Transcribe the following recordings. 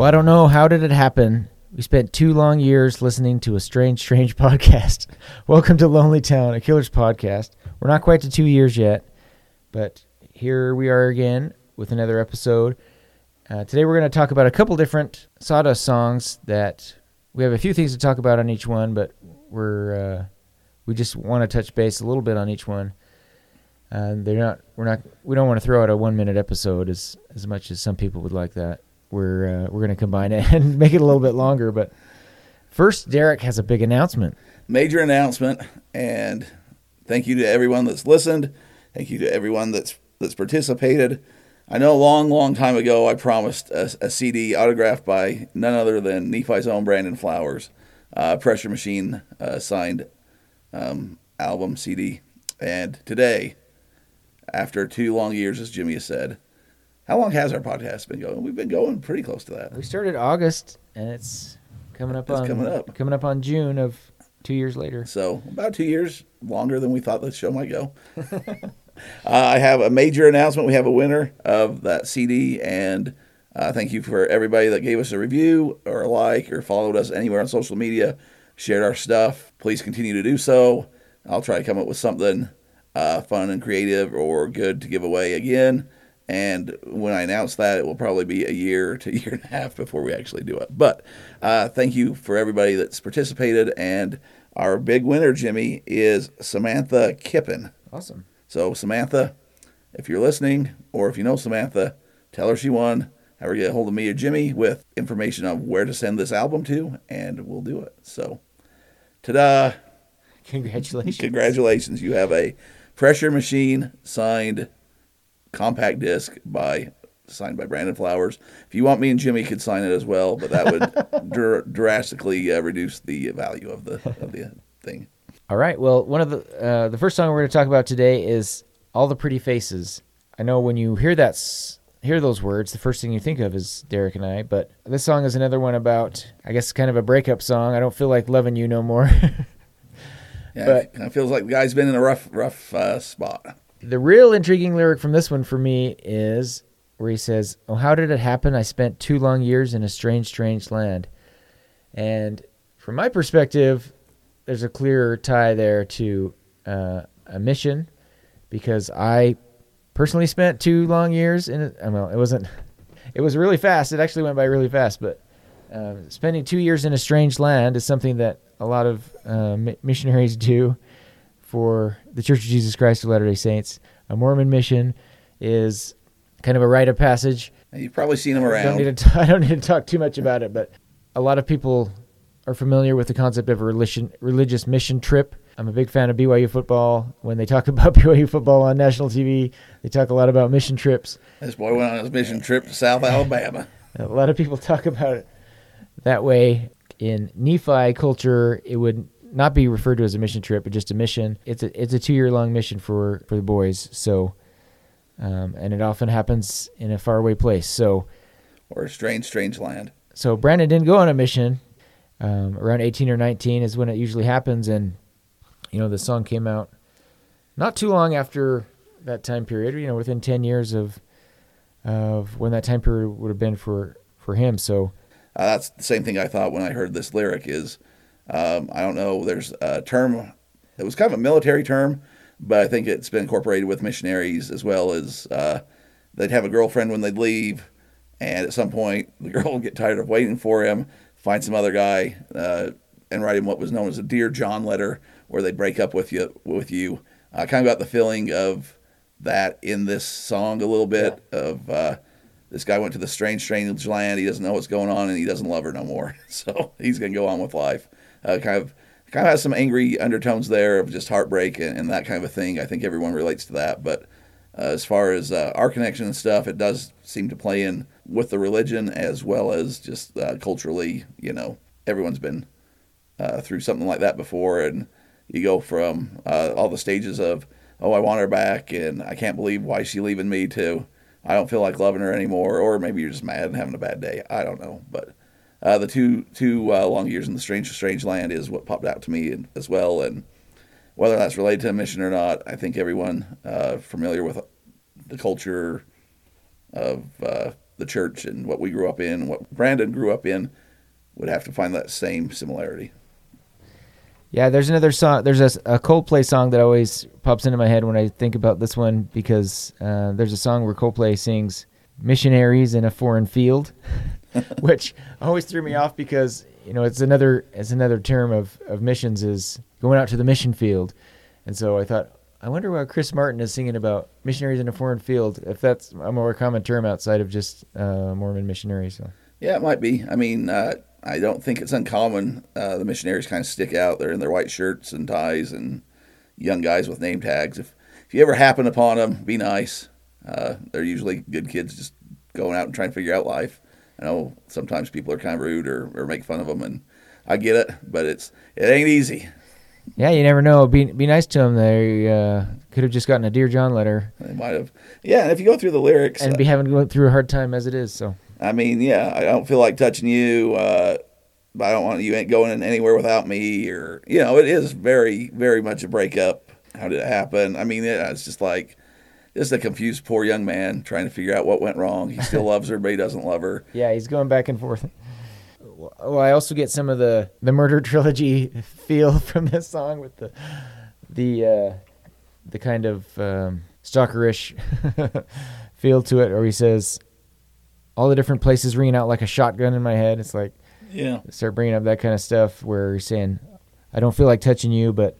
Well, I don't know. How did it happen? We spent 2 long years listening to a strange, strange podcast. Welcome to Lonely Town, a killer's podcast. We're not quite to 2 years yet, but here we are again with another episode. Today we're going to talk about a couple different Sawdust songs that we have a few things to talk about on each one, but we just want to touch base a little bit on each one. We don't want to throw out a 1-minute episode as much as some people would like that. We're going to combine it and make it a little bit longer. But first, Derek has a big announcement. Major announcement, and thank you to everyone that's listened. Thank you to everyone that's participated. I know a long, long time ago I promised a CD autographed by none other than Nephi's own Brandon Flowers, Pressure Machine signed album CD. And today, after 2 long years, as Jimmy has said, how long has our podcast been going? We've been going pretty close to that. We started August, and it's coming up on June of 2 years later. So about 2 years longer than we thought the show might go. I have a major announcement. We have a winner of that CD, and thank you for everybody that gave us a review or a like or followed us anywhere on social media, shared our stuff. Please continue to do so. I'll try to come up with something fun and creative or good to give away again. And when I announce that, it will probably be a year to year and a half before we actually do it. But thank you for everybody that's participated. And our big winner, Jimmy, is Samantha Kippen. Awesome. So, Samantha, if you're listening or if you know Samantha, tell her she won. Have her get a hold of me or Jimmy with information on where to send this album to, and we'll do it. So, ta-da. Congratulations. Congratulations. You have a Pressure Machine signed compact disc signed by Brandon Flowers. If you want, me and Jimmy could sign it as well, but that would drastically reduce the value of the thing. All right. Well, one of the first song we're going to talk about today is "All the Pretty Faces." I know when you hear those words, the first thing you think of is Derek and I. But this song is another one about, I guess, kind of a breakup song. I don't feel like loving you no more. Yeah, but it kind of feels like the guy's been in a rough spot. The real intriguing lyric from this one for me is where he says, "Oh, how did it happen? I spent 2 long years in a strange, strange land." And from my perspective, there's a clearer tie there to a mission, because I personally spent 2 long years in it. Well, it was really fast. It actually went by really fast, but spending 2 years in a strange land is something that a lot of missionaries do. For the Church of Jesus Christ of Latter-day Saints, a Mormon mission is kind of a rite of passage. You've probably seen them around. I don't need to talk too much about it, but a lot of people are familiar with the concept of a religious mission trip. I'm a big fan of BYU football. When they talk about BYU football on national TV, they talk a lot about mission trips. This boy went on his mission trip to South Alabama. A lot of people talk about it that way. In Nephi culture, it would not be referred to as a mission trip, but just a mission. It's a 2-year-long mission for the boys. So, and it often happens in a faraway place. So, or a strange, strange land. So Brandon didn't go on a mission. Around 18 or 19 is when it usually happens. And, you know, the song came out not too long after that time period, you know, within 10 years of when that time period would have been for him. So that's the same thing I thought when I heard this lyric is, I don't know, there's a term, it was kind of a military term, but I think it's been incorporated with missionaries as well as they'd have a girlfriend when they'd leave, and at some point the girl would get tired of waiting for him, find some other guy, and write him what was known as a Dear John letter, where they'd break up with you. I kind of got the feeling of that in this song a little bit, yeah. Of this guy went to the strange, strange land, he doesn't know what's going on, and he doesn't love her no more, so he's going to go on with life. Kind of has some angry undertones there of just heartbreak and that kind of a thing. I think everyone relates to that. But as far as our connection and stuff, it does seem to play in with the religion as well as just culturally, you know, everyone's been through something like that before. And you go from all the stages of, oh, I want her back and I can't believe why she's leaving me, to I don't feel like loving her anymore. Or maybe you're just mad and having a bad day. I don't know. But the two long years in the strange, strange land is what popped out to me as well. And whether that's related to a mission or not, I think everyone familiar with the culture of the church and what we grew up in, what Brandon grew up in, would have to find that same similarity. Yeah, there's another song. There's a Coldplay song that always pops into my head when I think about this one, because there's a song where Coldplay sings "Missionaries in a Foreign Field," which always threw me off because, you know, it's another term of missions is going out to the mission field. And so I thought, I wonder why Chris Martin is singing about missionaries in a foreign field, if that's a more common term outside of just Mormon missionaries. So. Yeah, it might be. I mean, I don't think it's uncommon. The missionaries kind of stick out. They're in their white shirts and ties and young guys with name tags. If you ever happen upon them, be nice. They're usually good kids just going out and trying to figure out life. I know sometimes people are kind of rude or make fun of them, and I get it, but it ain't easy. Yeah, you never know. Be nice to them. They could have just gotten a Dear John letter. They might have. Yeah, and if you go through the lyrics... And be having to go through a hard time as it is, so... I mean, yeah, I don't feel like touching you, but I don't want you ain't going anywhere without me, or... You know, it is very, very much a breakup. How did it happen? I mean, it's just like... Just a confused poor young man trying to figure out what went wrong. He still loves her, but he doesn't love her. Yeah, he's going back and forth. Well, I also get some of the Murder Trilogy feel from this song with the kind of stalkerish feel to it, where he says, all the different places ringing out like a shotgun in my head. It's like, yeah, start bringing up that kind of stuff where he's saying, I don't feel like touching you, but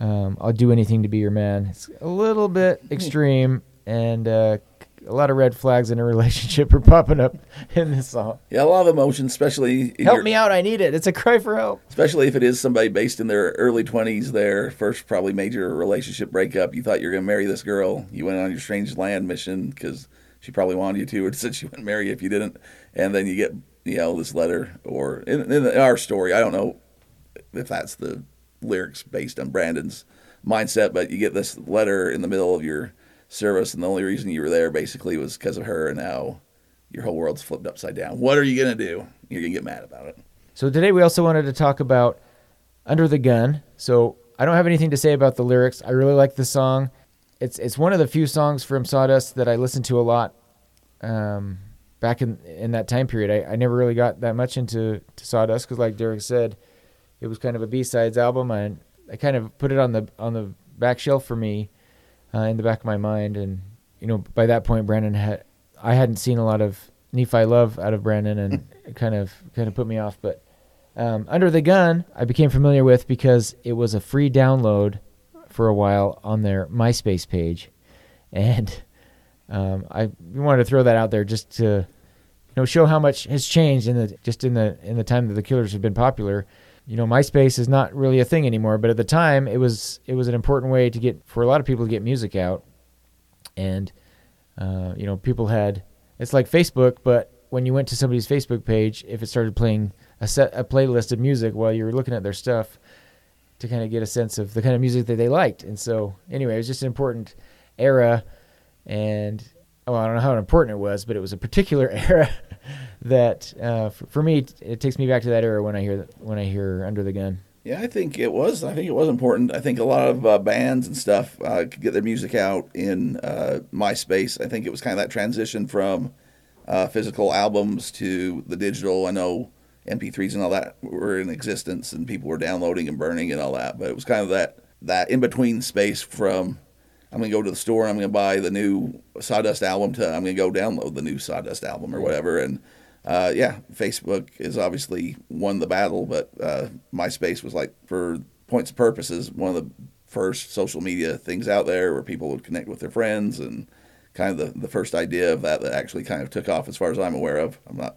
I'll do anything to be your man. It's a little bit extreme, and a lot of red flags in a relationship are popping up in this song. Yeah, a lot of emotion, especially... Help me out, I need it. It's a cry for help. Especially if it is somebody based in their early 20s, their first probably major relationship breakup. You thought you were going to marry this girl. You went on your strange land mission because she probably wanted you to, or said she wouldn't marry you if you didn't. And then you get, you know, this letter, or in our story, I don't know if that's the... lyrics based on Brandon's mindset, but you get this letter in the middle of your service, and the only reason you were there basically was because of her, and now your whole world's flipped upside down. What are you going to do? You're going to get mad about it. So today we also wanted to talk about Under the Gun. So I don't have anything to say about the lyrics. I really like the song. It's one of the few songs from Sawdust that I listened to a lot back in that time period. I never really got that much into Sawdust because, like Derek said, it was kind of a B-sides album, and I kind of put it on the back shelf for me, in the back of my mind. And you know, by that point, I hadn't seen a lot of Nephi love out of Brandon, and it kind of put me off. But Under the Gun, I became familiar with because it was a free download for a while on their MySpace page, and I wanted to throw that out there just to, you know, show how much has changed in the time that the Killers have been popular. You know, MySpace is not really a thing anymore, but at the time, it was an important way to get, for a lot of people to get music out, and you know, people had, it's like Facebook, but when you went to somebody's Facebook page, if it started playing a playlist of music while you were looking at their stuff, to kind of get a sense of the kind of music that they liked. And so, anyway, it was just an important era, and I don't know how important it was, but it was a particular era. That for me, it takes me back to that era when I hear Under the Gun. Yeah, I think it was important. I think a lot of bands and stuff could get their music out in MySpace. I think it was kind of that transition from physical albums to the digital. I know MP3s and all that were in existence, and people were downloading and burning and all that. But it was kind of that in between space from, I'm going to go to the store and I'm going to buy the new Sawdust album to I'm going to go download the new Sawdust album or whatever. And yeah, Facebook is obviously won the battle, but MySpace was, like, for points of purposes, one of the first social media things out there where people would connect with their friends, and kind of the first idea of that actually kind of took off as far as I'm aware of. I'm not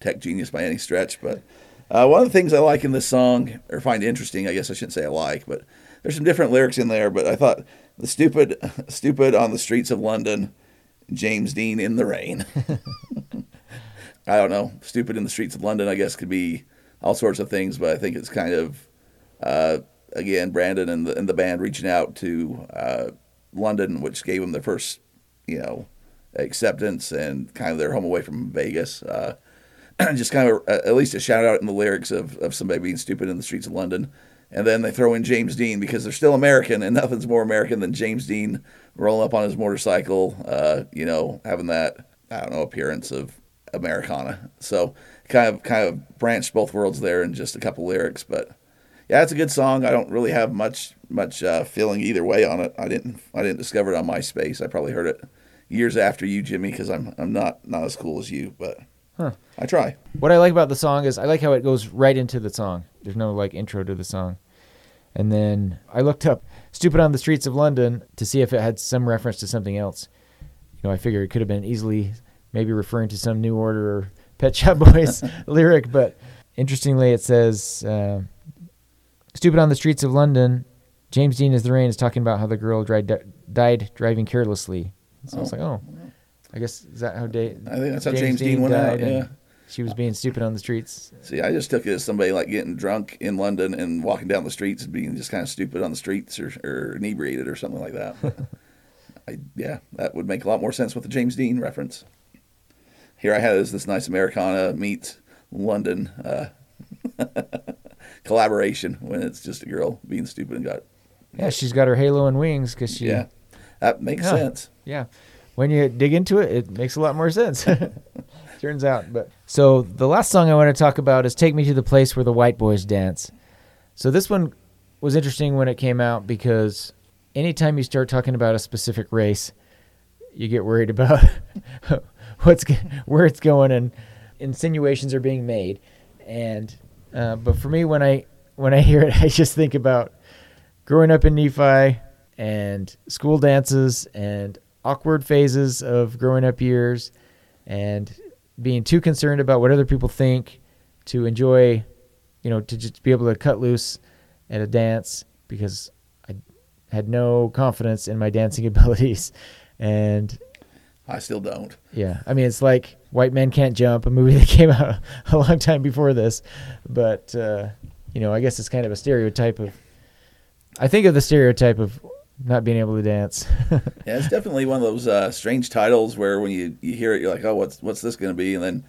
a tech genius by any stretch, but one of the things I like in this song, or find interesting, I guess I shouldn't say I like, but there's some different lyrics in there, but I thought... The stupid on the streets of London, James Dean in the rain. I don't know. Stupid in the streets of London, I guess, could be all sorts of things, but I think it's kind of, again, Brandon and the band reaching out to London, which gave them their first, you know, acceptance and kind of their home away from Vegas. Just kind of at least a shout out in the lyrics of somebody being stupid in the streets of London. And then they throw in James Dean because they're still American, and nothing's more American than James Dean rolling up on his motorcycle, you know, having that I don't know, appearance of Americana. So kind of branched both worlds there in just a couple lyrics. But yeah, it's a good song. I don't really have much feeling either way on it. I didn't discover it on MySpace. I probably heard it years after you, Jimmy, because I'm not as cool as you, but I try. What I like about the song is I like how it goes right into the song. There's no like intro to the song. And then I looked up Stupid on the Streets of London to see if it had some reference to something else. You know, I figure it could have been easily maybe referring to some New Order or Pet Shop Boys lyric, but interestingly it says, Stupid on the Streets of London, James Dean as the Rain is talking about how the girl died driving carelessly. So I was like, I guess is that how I think that's how James Dean went out, yeah. She was being stupid on the streets. See, I just took it as somebody like getting drunk in London and walking down the streets and being just kind of stupid on the streets or inebriated or something like that. That would make a lot more sense with the James Dean reference. Here I had this nice Americana meets London collaboration when it's just a girl being stupid and got... Yeah, she's got her halo and wings because she... Yeah, that makes sense. Yeah, when you dig into it, it makes a lot more sense. Turns out. But so the last song I want to talk about is Take Me to the Place Where the White Boys Dance. So this one was interesting when it came out because anytime you start talking about a specific race, you get worried about where it's going and insinuations are being made. And but for me, when I hear it, I just think about growing up in Nephi and school dances and awkward phases of growing up years and being too concerned about what other people think to enjoy, you know, to just be able to cut loose at a dance because I had no confidence in my dancing abilities. And I still don't. Yeah. I mean, it's like White Men Can't Jump, a movie that came out a long time before this. But, you know, I guess it's kind of a stereotype of, I think of the stereotype of not being able to dance. Yeah, it's definitely one of those strange titles where when you hear it, you're like, oh, what's this going to be? And then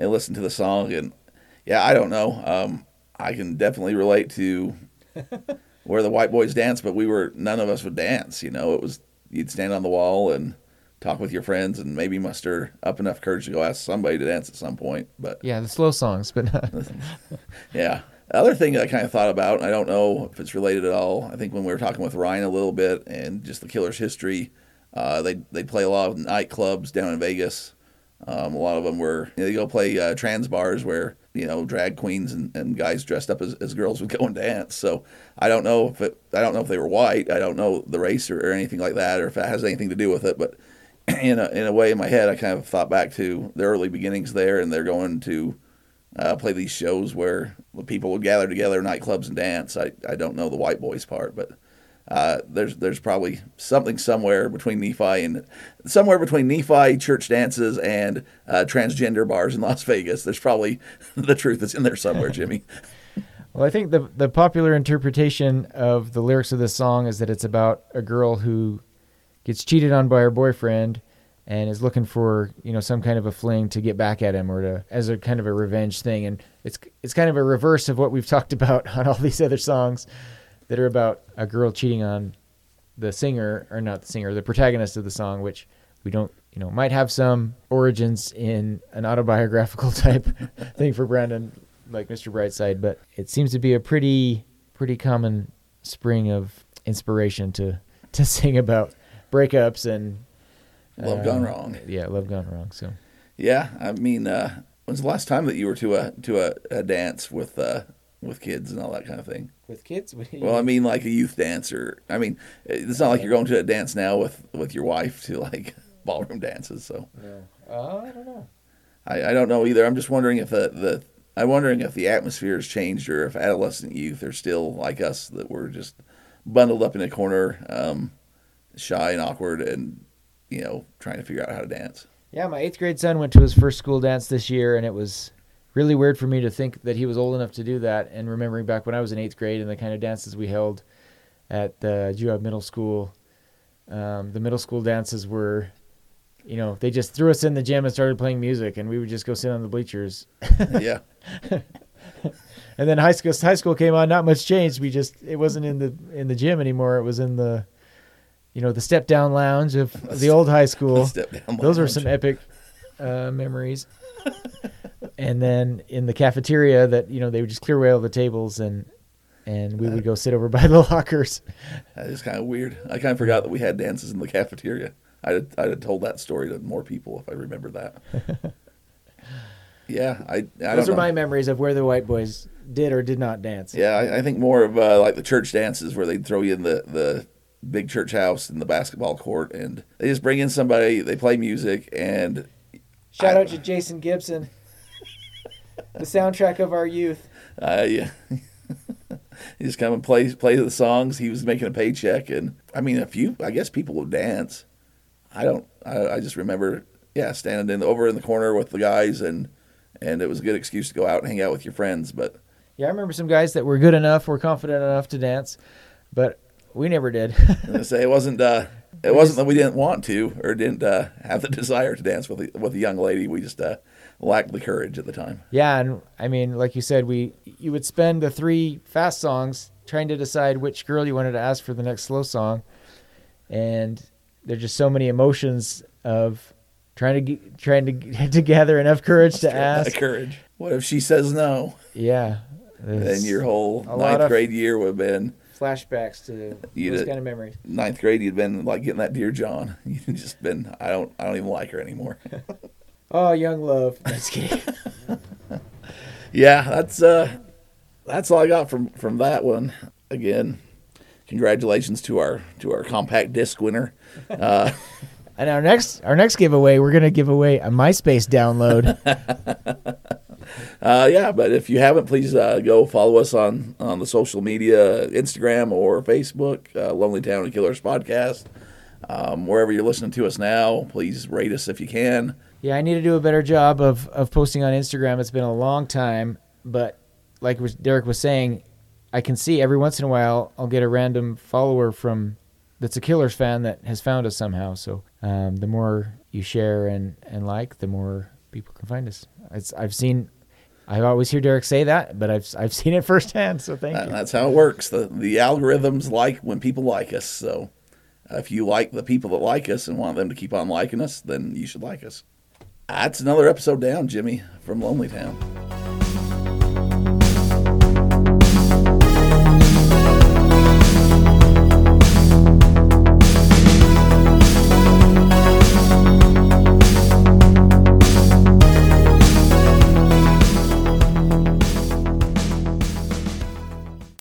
you listen to the song and, yeah, I don't know. I can definitely relate to where the white boys dance, but none of us would dance. You know, it was, you'd stand on the wall and talk with your friends and maybe muster up enough courage to go ask somebody to dance at some point. But yeah, the slow songs, but not. Yeah. The other thing that I kind of thought about, and I don't know if it's related at all, I think when we were talking with Ryan a little bit and just the Killers' history, they play a lot of nightclubs down in Vegas. A lot of them were, you know, they go play trans bars where, you know, drag queens and guys dressed up as girls would go and dance. So I don't know if they were white. I don't know the race or anything like that, or if it has anything to do with it. But in a way in my head, I kind of thought back to the early beginnings there, and they're going to play these shows where people would gather together in nightclubs and dance. I don't know the white boys part, but there's probably something somewhere between Nephi church dances and transgender bars in Las Vegas. There's probably the truth is in there somewhere, Jimmy. Well, I think the popular interpretation of the lyrics of this song is that it's about a girl who gets cheated on by her boyfriend and is looking for, you know, some kind of a fling to get back at him or as a kind of a revenge thing. And it's kind of a reverse of what we've talked about on all these other songs that are about a girl cheating on the protagonist of the song, which we don't, you know, might have some origins in an autobiographical type thing for Brandon, like Mr. Brightside, but it seems to be a pretty common spring of inspiration to sing about breakups and love gone wrong. Yeah, love gone wrong. So, yeah, I mean, when's the last time that you were to a dance with kids and all that kind of thing? With kids? Well, I mean, like a youth dancer. I mean, it's not like you're going to a dance now with your wife to like ballroom dances. So, no, I don't know. I don't know either. I'm just wondering if the atmosphere has changed or if adolescent youth are still like us that we're just bundled up in a corner, shy and awkward and, you know, trying to figure out how to dance. Yeah, my 8th grade son went to his first school dance this year, and it was really weird for me to think that he was old enough to do that, and remembering back when I was in 8th grade and the kind of dances we held at the Juab middle school. The middle school dances were, you know, they just threw us in the gym and started playing music, and we would just go sit on the bleachers. Yeah. And then high school came on, not much changed. We just, it wasn't in the gym anymore. It was in the, you know, the step down lounge of the old high school. Those were some epic memories. And then in the cafeteria that, you know, they would just clear away all the tables and we would go sit over by the lockers. That is kind of weird. I kind of forgot that we had dances in the cafeteria. I'd have told that story to more people if I remembered that. Yeah, I those are my memories of where the white boys did or did not dance. Yeah, I think more of like the church dances where they'd throw you in the big church house in the basketball court, and they just bring in somebody, they play music, and... Shout out to Jason Gibson, the soundtrack of our youth. Yeah. He just come and play the songs. He was making a paycheck, and, I mean, I guess people would dance. I just remember, yeah, standing over in the corner with the guys, and it was a good excuse to go out and hang out with your friends. But yeah, I remember some guys that were good enough, were confident enough to dance, but we never did. I was gonna say it wasn't that we didn't want to or didn't have the desire to dance with a young lady. We just lacked the courage at the time. Yeah, and I mean, like you said, you would spend the three fast songs trying to decide which girl you wanted to ask for the next slow song, and there's just so many emotions of trying to gather enough courage to ask. Courage. What if she says no? Yeah. Then your whole ninth grade year would have been flashbacks to those kind of memories. Ninth grade, you'd been like getting that Dear John. You'd just been I don't even like her anymore. Oh, young love. That's kidding. Yeah, that's all I got from that one. Again, congratulations to our compact disc winner. And our next giveaway, we're gonna give away a MySpace download. Yeah, but if you haven't, please go follow us on the social media, Instagram or Facebook, Lonely Town and Killers Podcast. Wherever you're listening to us now, please rate us if you can. Yeah, I need to do a better job of posting on Instagram. It's been a long time, but like Derek was saying, I can see every once in a while I'll get a random follower that's a Killers fan that has found us somehow. So the more you share and like, the more people can find us. I always hear Derek say that, but I've seen it firsthand. So thank you. That's how it works. The algorithms like when people like us. So if you like the people that like us and want them to keep on liking us, then you should like us. That's another episode down, Jimmy, from Lonely Town.